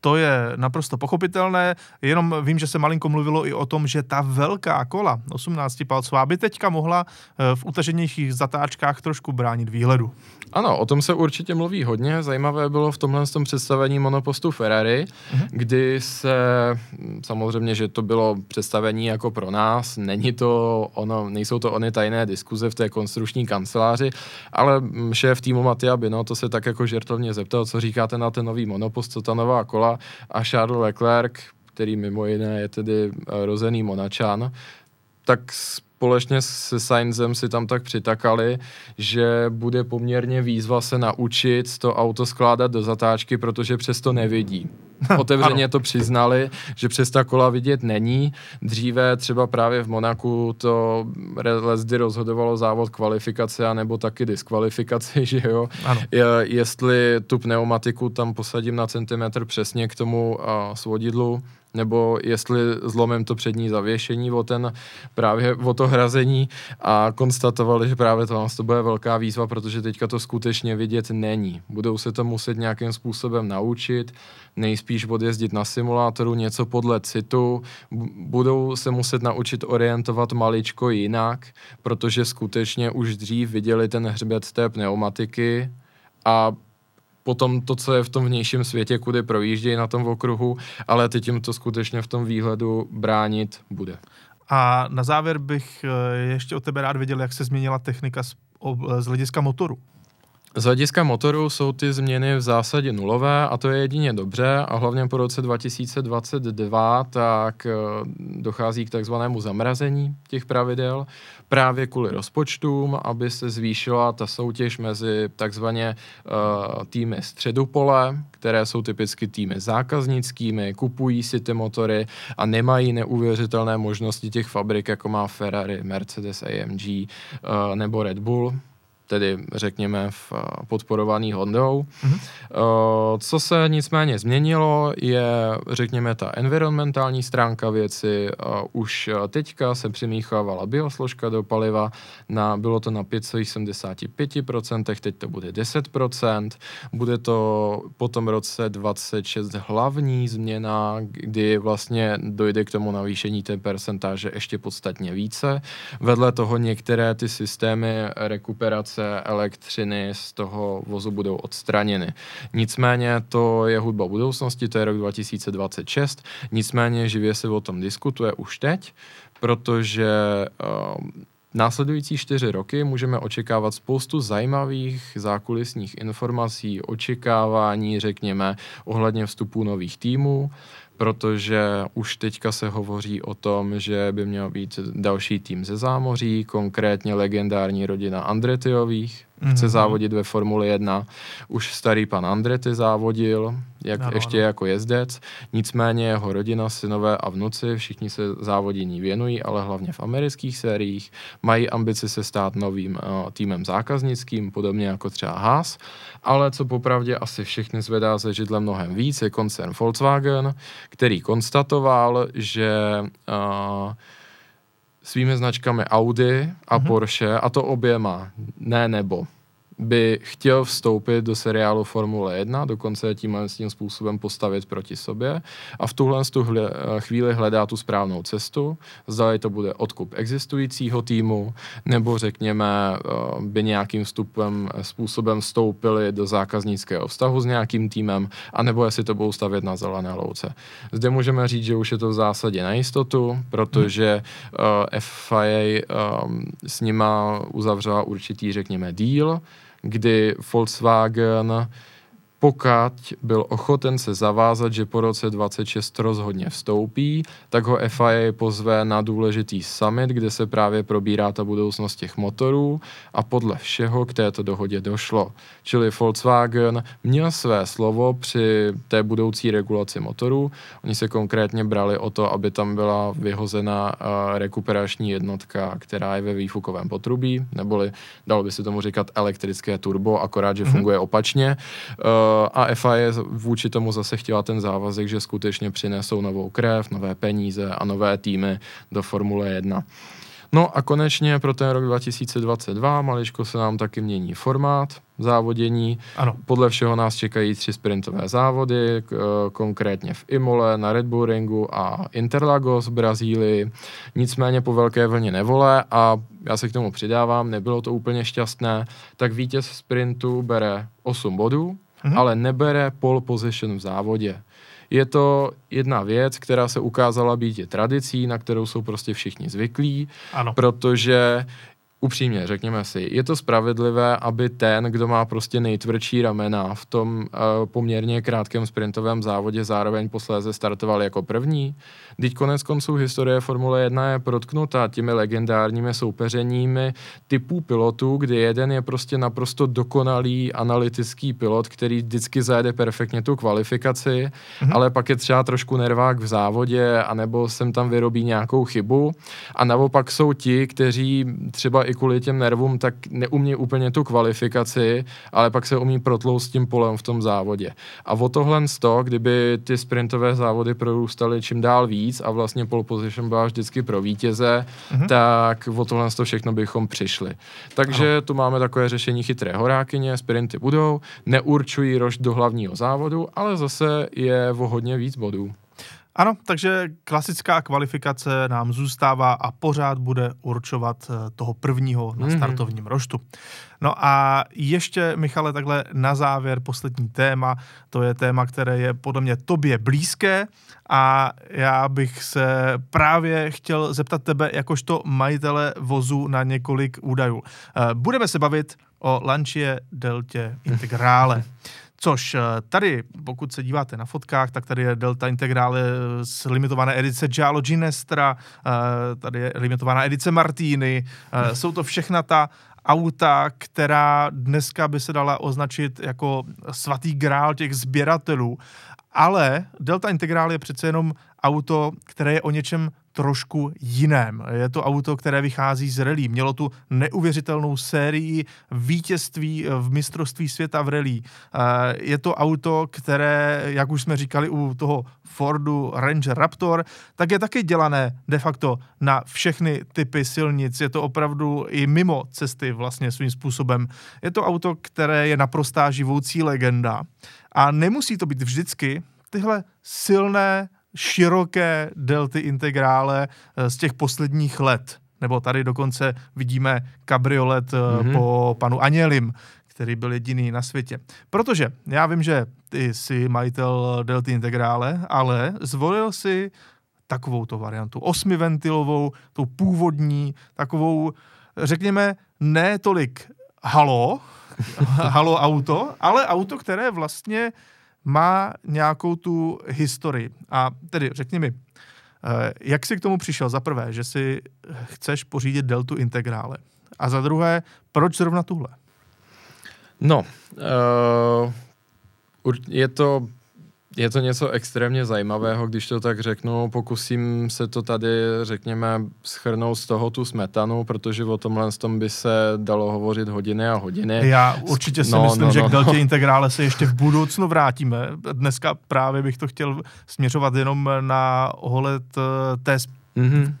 To je naprosto pochopitelné, jenom vím, že se malinko mluvilo i o tom, že ta velká kola, 18-palcová, by teďka mohla v utaženějších zatáčkách trošku bránit výhledu. Ano, o tom se určitě mluví hodně. Zajímavé bylo v tomhle představení monopostu Ferrari, kdy se, samozřejmě, že to bylo představení jako pro nás, nejsou to ony tajné diskuze v té konstrukční kanceláři, ale šéf týmu Mattia Binotto se tak jako žertovně zeptal, co říkáte na ten nový monopost, co ta nová kola, a Charles Leclerc, který mimo jiné je tedy rozený Monačan, tak společně se Sainzem si tam tak přitakali, že bude poměrně výzva se naučit to auto skládat do zatáčky, protože přesto nevidí. Otevřeně to přiznali, že přes ta kola vidět není. Dříve třeba právě v Monaku to Lesdy rozhodovalo závod kvalifikace a nebo taky diskvalifikaci, že jo. Jestli tu pneumatiku tam posadím na centimetr přesně k tomu svodidlu, nebo jestli zlomím to přední zavěšení o to hrazení, a konstatovali, že právě to bude velká výzva, protože teďka to skutečně vidět není. Budou se to muset nějakým způsobem naučit, nejspíš odjezdit na simulátoru, něco podle citu, budou se muset naučit orientovat maličko jinak, protože skutečně už dřív viděli ten hřbet té pneumatiky a potom to, co je v tom vnějším světě, kudy projíždějí na tom okruhu, ale teď jim to skutečně v tom výhledu bránit bude. A na závěr bych ještě od tebe rád věděl, jak se změnila technika z hlediska motoru. Z hlediska motoru jsou ty změny v zásadě nulové a to je jedině dobře, a hlavně po roce 2022 tak dochází k takzvanému zamrazení těch pravidel právě kvůli rozpočtům, aby se zvýšila ta soutěž mezi takzvaně týmy středupole, které jsou typicky týmy zákaznickými, kupují si ty motory a nemají neuvěřitelné možnosti těch fabrik, jako má Ferrari, Mercedes, AMG nebo Red Bull, tedy řekněme podporovaný Hondou. Co se nicméně změnilo, je řekněme ta environmentální stránka věci. Už teďka se přimíchávala biosložka do paliva, bylo to na 5,75%, teď to bude 10%. Bude to po tom roce 26 hlavní změna, kdy vlastně dojde k tomu navýšení té percentáže ještě podstatně více. Vedle toho některé ty systémy rekuperace elektřiny z toho vozu budou odstraněny. Nicméně to je hudba budoucnosti, to je rok 2026, nicméně živě se o tom diskutuje už teď, protože Následující 4 roky můžeme očekávat spoustu zajímavých zákulisních informací, očekávání, řekněme, ohledně vstupu nových týmů, protože už teďka se hovoří o tom, že by měl být další tým ze zámoří, konkrétně legendární rodina Andrettiových, chce závodit ve Formuli 1. Už starý pan Andretti závodil, jako jezdec, nicméně jeho rodina, synové a vnuci, všichni se závodění věnují, ale hlavně v amerických sériích, mají ambici se stát novým týmem zákaznickým, podobně jako třeba Haas, ale co popravdě asi všechny zvedá ze židle mnohem víc, je koncern Volkswagen, který konstatoval, že svými značkami Audi a Porsche, a to oběma, by chtěl vstoupit do seriálu Formule 1, dokonce tímhle způsobem postavit proti sobě a v tuhle chvíli hledá tu správnou cestu, zdali to bude odkup existujícího týmu, nebo řekněme, by nějakým způsobem vstoupili do zákaznického vztahu s nějakým týmem, anebo jestli to budou stavět na zelené louce. Zde můžeme říct, že už je to v zásadě na jistotu, protože FIA s nima uzavřela určitý, řekněme, deal, kdy Volkswagen, pokud byl ochoten se zavázat, že po roce 26 rozhodně vstoupí, tak ho FIA pozve na důležitý summit, kde se právě probírá ta budoucnost těch motorů a podle všeho k této dohodě došlo. Čili Volkswagen měl své slovo při té budoucí regulaci motorů. Oni se konkrétně brali o to, aby tam byla vyhozena rekuperační jednotka, která je ve výfukovém potrubí, neboli dalo by se tomu říkat elektrické turbo, akorát, že funguje opačně. A FIA vůči tomu zase chtěla ten závazek, že skutečně přinesou novou krev, nové peníze a nové týmy do Formule 1. No a konečně pro ten rok 2022 maličko se nám taky mění formát závodění. Ano. Podle všeho nás čekají 3 sprintové závody, konkrétně v Imole, na Red Bull Ringu a Interlagos v Brazílii. Nicméně po velké vlně nevole a já se k tomu přidávám, nebylo to úplně šťastné, tak vítěz sprintu bere 8 bodů, ale nebere pole position v závodě. Je to jedna věc, která se ukázala být je tradicí, na kterou jsou prostě všichni zvyklí, protože upřímně, řekněme si, je to spravedlivé, aby ten, kdo má prostě nejtvrdší ramena v tom poměrně krátkém sprintovém závodě zároveň posléze startoval jako první. Teď konec konců historie Formule 1 je protknutá těmi legendárními soupeřeními typů pilotů, kdy jeden je prostě naprosto dokonalý analytický pilot, který vždycky zajede perfektně tu kvalifikaci, ale pak je třeba trošku nervák v závodě, anebo sem tam vyrobí nějakou chybu. A naopak jsou ti, kteří třeba i kvůli těm nervům, tak neumí úplně tu kvalifikaci, ale pak se umí protloust tím polem v tom závodě. A o tohle kdyby ty sprintové závody prorůstaly čím dál víc a vlastně pole position byla vždycky pro vítěze, tak o tohle všechno bychom přišli. Takže tu máme takové řešení chytré horákyně, sprinty budou, neurčují rošt do hlavního závodu, ale zase je o hodně víc bodů. Ano, takže klasická kvalifikace nám zůstává a pořád bude určovat toho prvního na startovním roštu. No a ještě, Michale, takhle na závěr poslední téma, to je téma, které je podle mě tobě blízké a já bych se právě chtěl zeptat tebe jakožto majitele vozu na několik údajů. Budeme se bavit o Lancia Deltě Integrále. Což tady, pokud se díváte na fotkách, tak tady je Delta Integrale z limitované edice Giallo Ginestra, tady je limitovaná edice Martini. Jsou to všechna ta auta, která dneska by se dala označit jako svatý grál těch sběratelů. Ale Delta Integrale je přece jenom auto, které je o něčem trošku jiném. Je to auto, které vychází z rally. Mělo tu neuvěřitelnou sérii vítězství v mistrovství světa v rally. Je to auto, které, jak už jsme říkali u toho Fordu Ranger Raptor, tak je taky dělané de facto na všechny typy silnic. Je to opravdu i mimo cesty vlastně svým způsobem. Je to auto, které je naprostá živoucí legenda. A nemusí to být vždycky tyhle silné široké delty integrále z těch posledních let. Nebo tady dokonce vidíme kabriolet po panu Anělim, který byl jediný na světě. Protože já vím, že ty jsi majitel delty integrále, ale zvolil si takovou to variantu, 8ventilovou, tu původní, takovou řekněme, ne tolik halo auto, ale auto, které vlastně má nějakou tu historii. A tedy řekni mi, jak jsi k tomu přišel? Za prvé, že si chceš pořídit Deltu Integrále. A za druhé, proč zrovna tuhle? No, je to něco extrémně zajímavého, když to tak řeknu. Pokusím se to tady, řekněme, shrnout z toho tu smetanu, protože o tomhle tom by se dalo hovořit hodiny a hodiny. Já určitě si myslím, že k Deltě Integrále se ještě v budoucnu vrátíme. Dneska právě bych to chtěl směřovat jenom na ohled té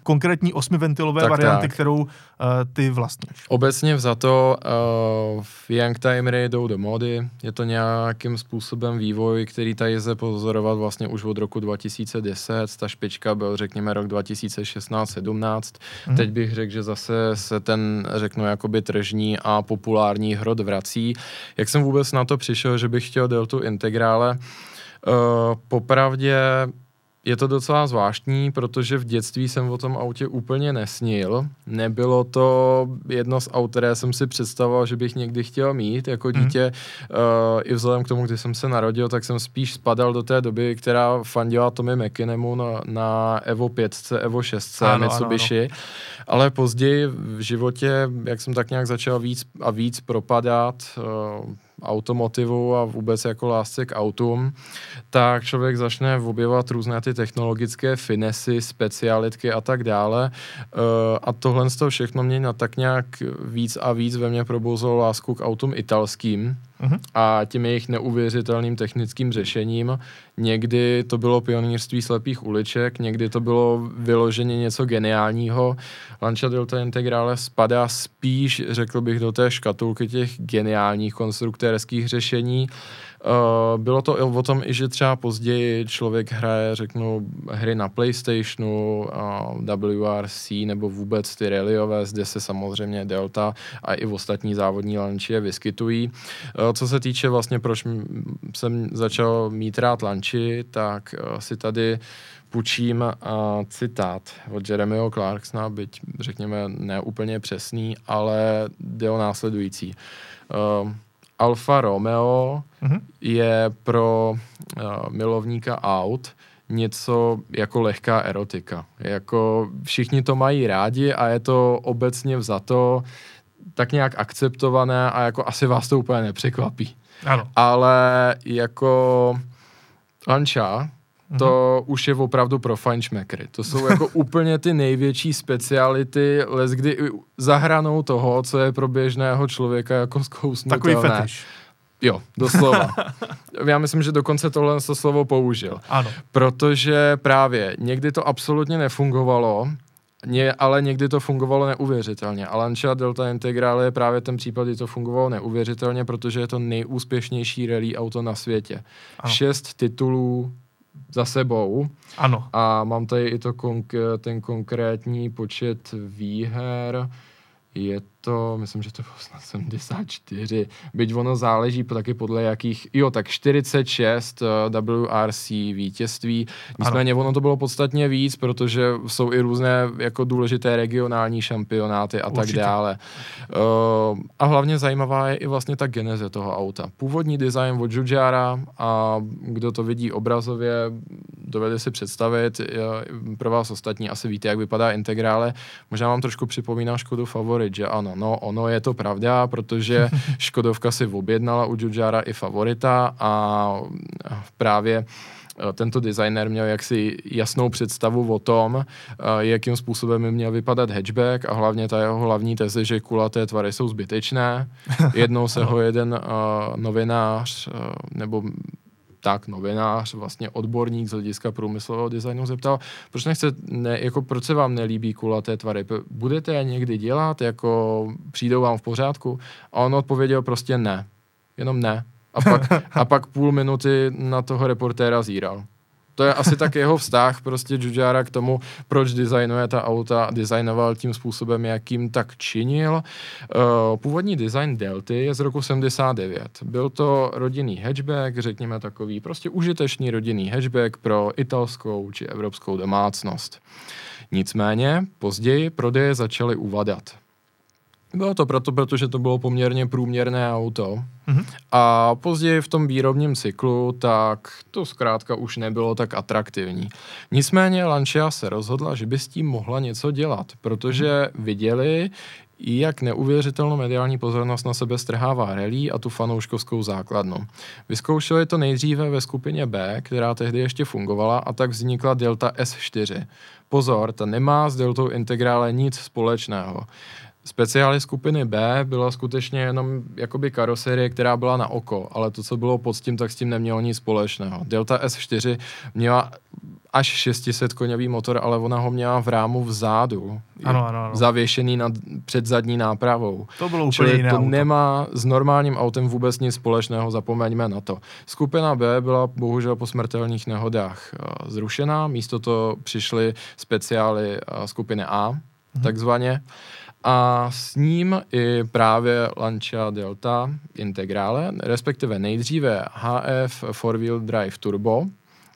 konkrétní osmiventilové varianty, kterou ty vlastníš. Obecně vzato youngtimery jdou do módy. Je to nějakým způsobem vývoj, který tady se pozorovat vlastně už od roku 2010. Ta špička byl, řekněme, rok 2016-17. Teď bych řekl, že zase se ten, řeknu, jakoby tržní a populární hrot vrací. Jak jsem vůbec na to přišel, že bych chtěl Deltu Integrále? Popravdě je to docela zvláštní, protože v dětství jsem o tom autě úplně nesnil. Nebylo to jedno z aut, které jsem si představoval, že bych někdy chtěl mít jako dítě. I vzhledem k tomu, kdy jsem se narodil, tak jsem spíš spadal do té doby, která fandila Tommy McKinnemu na Evo 5, Evo 6, Mitsubishi. Ano. Ale později v životě, jak jsem tak nějak začal víc a víc propadat automotivu a vůbec jako lásce k autům, tak člověk začne objevovat různé ty technologické finesy, specialitky a tak dále. A tohle z toho všechno mě na tak nějak víc a víc ve mně probouzelo lásku k autům italským a tím jejich neuvěřitelným technickým řešením. Někdy to bylo pionýrství slepých uliček, někdy to bylo vyloženě něco geniálního. Lancia Delta Integrale spadá spíš, řekl bych, do té škatulky těch geniálních konstruktérských řešení. Bylo to o tom i, že třeba později člověk hraje, řeknu, hry na PlayStationu, WRC nebo vůbec ty rallyové, zde se samozřejmě Delta a i ostatní závodní lančie vyskytují. Co se týče vlastně, proč jsem začal mít rád lanči, tak si tady půjčím citát od Jeremyho Clarksona, byť řekněme neúplně přesný, ale děl následující. Alfa Romeo je pro milovníka aut něco jako lehká erotika. Jako všichni to mají rádi a je to obecně vzato tak nějak akceptované a jako asi vás to úplně nepřekvapí. Ano. Ale jako Lancia to už je opravdu pro fajnšmekry. To jsou jako úplně ty největší speciality, leskdy za hranou toho, co je pro běžného člověka jako zkousnutelné. Takový fetiš. Jo, doslova. Já myslím, že dokonce tohle slovo použil. Ano. Protože právě někdy to absolutně nefungovalo, ale někdy to fungovalo neuvěřitelně. A Lancia Delta Integrale je právě ten případ, kdy to fungovalo neuvěřitelně, protože je to nejúspěšnější rally auto na světě. Ano. 6 titulů za sebou. Ano. A mám tady i to ten konkrétní počet výher. Je to, myslím, že to bylo 74. Byť ono záleží taky podle jakých... Jo, tak 46 WRC vítězství. Nicméně ano, ono to bylo podstatně víc, protože jsou i různé jako důležité regionální šampionáty a tak dále. A hlavně zajímavá je i vlastně ta geneze toho auta. Původní design od Giugiara, a kdo to vidí obrazově, dovede si představit. Pro vás ostatní asi víte, jak vypadá Integrále. Možná vám trošku připomíná Škodu Favorit, že ano, no ono je to pravda, protože Škodovka si objednala u Giugiara i Favorita a právě tento designer měl jaksi jasnou představu o tom, jakým způsobem měl vypadat hatchback a hlavně ta jeho hlavní teze, že kulaté tvary jsou zbytečné. Jednou se ho jeden novinář nebo novinář, vlastně odborník z hlediska průmyslového designu zeptal, proč proč se vám nelíbí kulaté tvary? Budete je někdy dělat, jako přijdou vám v pořádku? A on odpověděl prostě ne. Jenom ne. A pak půl minuty na toho reportéra zíral. To je asi tak jeho vztah prostě Giugiara k tomu, proč designuje ta auta, designoval tím způsobem, jakým tak činil. Původní design Delty je z roku 79. Byl to rodinný hatchback, řekněme takový prostě užitečný rodinný hatchback pro italskou či evropskou domácnost. Nicméně později prodeje začaly uvadat. Bylo to proto, protože to bylo poměrně průměrné auto. Mm-hmm. A později v tom výrobním cyklu, tak to zkrátka už nebylo tak atraktivní. Nicméně Lancia se rozhodla, že by s tím mohla něco dělat, protože viděli, jak neuvěřitelnou mediální pozornost na sebe strhává rally a tu fanouškovskou základnu. Vyzkoušeli to nejdříve ve skupině B, která tehdy ještě fungovala, a tak vznikla Delta S4. Pozor, ta nemá s Deltou Integrále nic společného. Speciály skupiny B byla skutečně jenom jakoby karoserie, která byla na oko, ale to, co bylo pod tím, tak s tím nemělo nic společného. Delta S4 měla až 600 koňový motor, ale ona ho měla v rámu vzadu, ano. Zavěšený před zadní nápravou. To bylo úplně jiné auto. Nemá s normálním autem vůbec nic společného, zapomeňme na to. Skupina B byla bohužel po smrtelných nehodách zrušená, místo toho přišly speciály skupiny A, takzvaně. A s ním i právě Lancia Delta Integrale, respektive nejdříve HF 4-wheel drive turbo,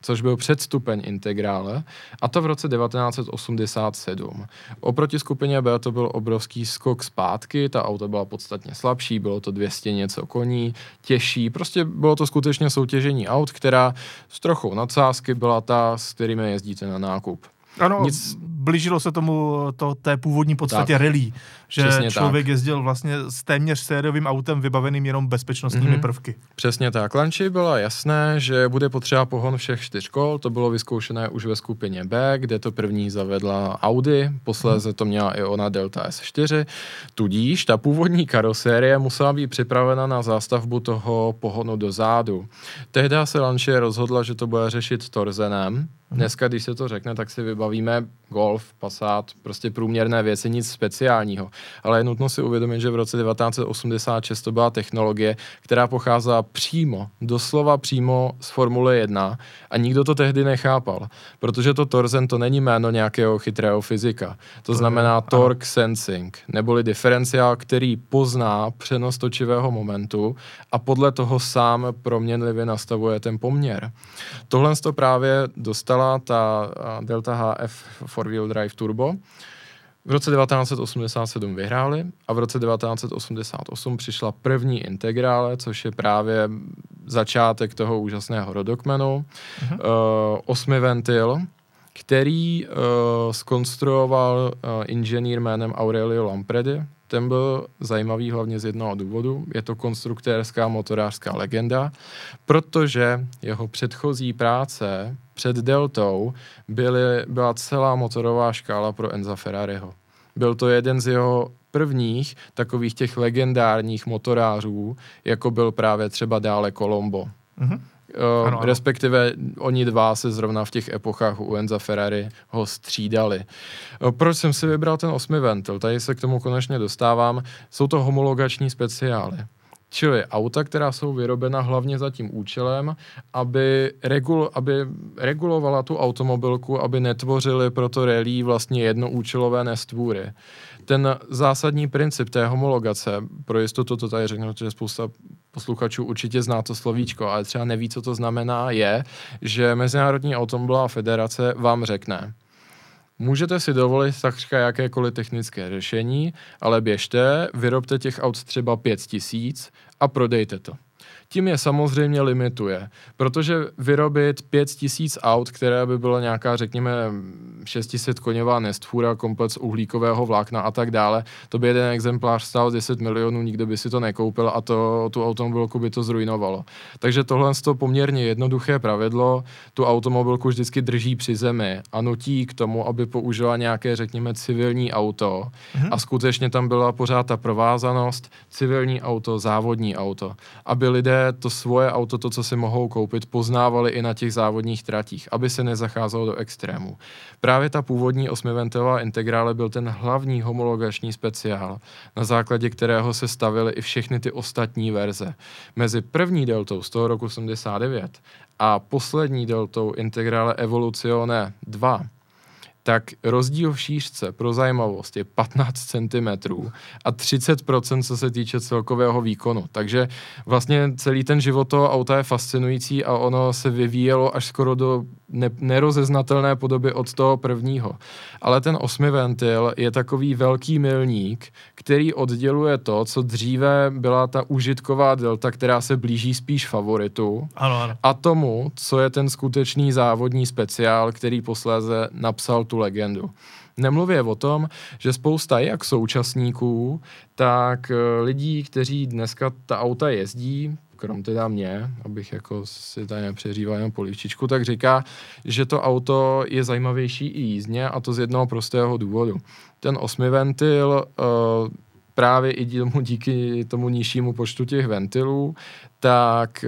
což byl předstupeň Integrále, a to v roce 1987. Oproti skupině B to byl obrovský skok zpátky, ta auta byla podstatně slabší, bylo to 200 něco koní, těžší, prostě bylo to skutečně soutěžení aut, která s trochou nadsázky byla ta, s kterými jezdíte na nákup. Ano, blížilo se tomu té původní podstatě tak, rally, že člověk jezdil vlastně s téměř sériovým autem vybaveným jenom bezpečnostními prvky. Přesně tak. Lanči bylo jasné, že bude potřeba pohon všech čtyř kol, to bylo vyzkoušené už ve skupině B, kde to první zavedla Audi, posléze to měla i ona Delta S4, tudíž ta původní karosérie musela být připravena na zástavbu toho pohonu dozadu. Tehdy se Lanči rozhodla, že to bude řešit Torzenem. Dneska, když se to řekne, tak si vybavíme Golf, Passat, prostě průměrné věci, nic speciálního. Ale je nutno si uvědomit, že v roce 1986 to byla technologie, která pocházela přímo, doslova přímo z Formule 1 a nikdo to tehdy nechápal, protože to Torsen to není jméno nějakého chytrého fyzika. To znamená torque sensing, neboli diferenciál, který pozná přenos točivého momentu a podle toho sám proměnlivě nastavuje ten poměr. Tohle to právě dostal ta Delta HF 4-wheel drive turbo. V roce 1987 vyhráli a v roce 1988 přišla první Integrále, což je právě začátek toho úžasného rodokmenu. Osmiventil, který zkonstruoval inženýr jménem Aurelio Lampredi. Ten byl zajímavý hlavně z jednoho důvodu. Je to konstruktérská motorářská legenda, protože jeho předchozí práce před Deltou byla celá motorová škála pro Enza Ferrariho. Byl to jeden z jeho prvních takových těch legendárních motorářů, jako byl právě třeba dále Colombo. Ano. Respektive oni dva se zrovna v těch epochách u Enza Ferrari ho střídali. Proč jsem si vybral ten 8ventil? Tady se k tomu konečně dostávám. Jsou to homologační speciály. Čili auta, která jsou vyrobena hlavně za tím účelem, aby regulovala tu automobilku, aby netvořily pro to rally vlastně jednoúčelové nestvůry. Ten zásadní princip té homologace, pro jistotu to tady řeknu, že spousta posluchačů určitě zná to slovíčko, ale třeba neví, co to znamená, je, že Mezinárodní automobilová federace vám řekne: můžete si dovolit takřka jakékoliv technické řešení, ale běžte, vyrobte těch aut třeba 5 000 a prodejte to. Tím je samozřejmě limituje, protože vyrobit 5 000 aut, které by byla nějaká, řekněme, 600 koněvá nestvůra, komplet z uhlíkového vlákna a tak dále, to by jeden exemplář stál 10 milionů, nikdo by si to nekoupil a tu automobilku by to zrujnovalo. Takže tohle je to poměrně jednoduché pravidlo, tu automobilku vždycky drží při zemi a nutí k tomu, aby použila nějaké, řekněme, civilní auto a skutečně tam byla pořád ta provázanost civilní auto, závodní auto, aby lidé to svoje auto, to, co si mohou koupit, poznávali i na těch závodních tratích, aby se nezacházelo do extrému. Právě ta původní 8ventilová Integrále byl ten hlavní homologační speciál, na základě kterého se stavily i všechny ty ostatní verze. Mezi první Deltou z toho roku 1989 a poslední Deltou Integrale Evoluzione 2, tak rozdíl v šířce pro zajímavost je 15 cm a 30%, co se týče celkového výkonu. Takže vlastně celý ten život toho auta je fascinující a ono se vyvíjelo až skoro do nerozeznatelné podoby od toho prvního. Ale ten 8ventil je takový velký milník, který odděluje to, co dříve byla ta užitková delta, která se blíží spíš favoritu, ano. a tomu, co je ten skutečný závodní speciál, který posléze napsal tu legendu. Nemluvě o tom, že spousta jak současníků, tak lidí, kteří dneska ta auta jezdí, krom teda mě, abych jako si tady nepřeříval jenom polívčičku, tak říká, že to auto je zajímavější i jízdně, a to z jednoho prostého důvodu. Ten 8ventil právě i díky tomu nižšímu počtu těch ventilů, tak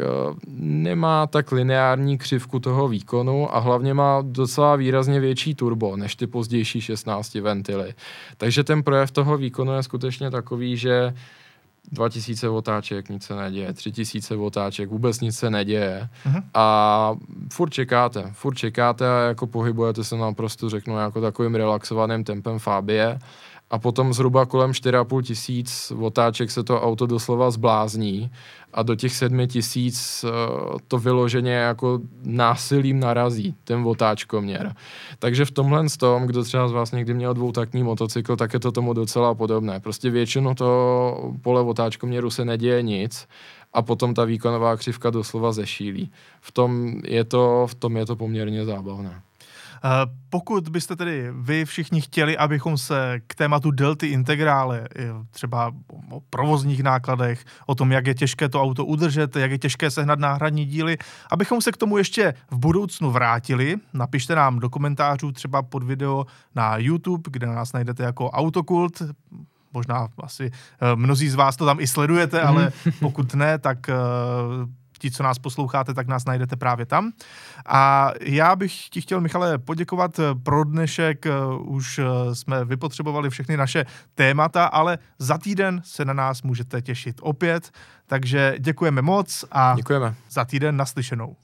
nemá tak lineární křivku toho výkonu a hlavně má docela výrazně větší turbo než ty pozdější 16 ventily. Takže ten projev toho výkonu je skutečně takový, že 2000 otáček, nic se neděje, 3000 otáček, vůbec nic se neděje. Aha. A furt čekáte a jako pohybujete se naprosto, řeknu, jako takovým relaxovaným tempem Fabie a potom zhruba kolem 4500 otáček se to auto doslova zblázní a do těch 7000 to vyloženě jako násilím narazí, ten otáčkoměr. Takže v tomhle tom, kdo třeba z vás někdy měl dvoutaktní motocykl, tak je to tomu docela podobné. Prostě většinou to pole otáčkoměru se neděje nic a potom ta výkonová křivka doslova zešílí. V tom je to poměrně zábavné. Pokud byste tedy vy všichni chtěli, abychom se k tématu delty integrále, třeba o provozních nákladech, o tom, jak je těžké to auto udržet, jak je těžké sehnat náhradní díly, abychom se k tomu ještě v budoucnu vrátili, napište nám do komentářů třeba pod video na YouTube, kde nás najdete jako Autokult. Možná asi mnozí z vás to tam i sledujete, ale pokud ne, tak ti, co nás posloucháte, tak nás najdete právě tam. A já bych ti chtěl, Michale, poděkovat pro dnešek. Už jsme vypotřebovali všechny naše témata, ale za týden se na nás můžete těšit opět. Takže děkujeme moc a děkujeme. Za týden naslyšenou.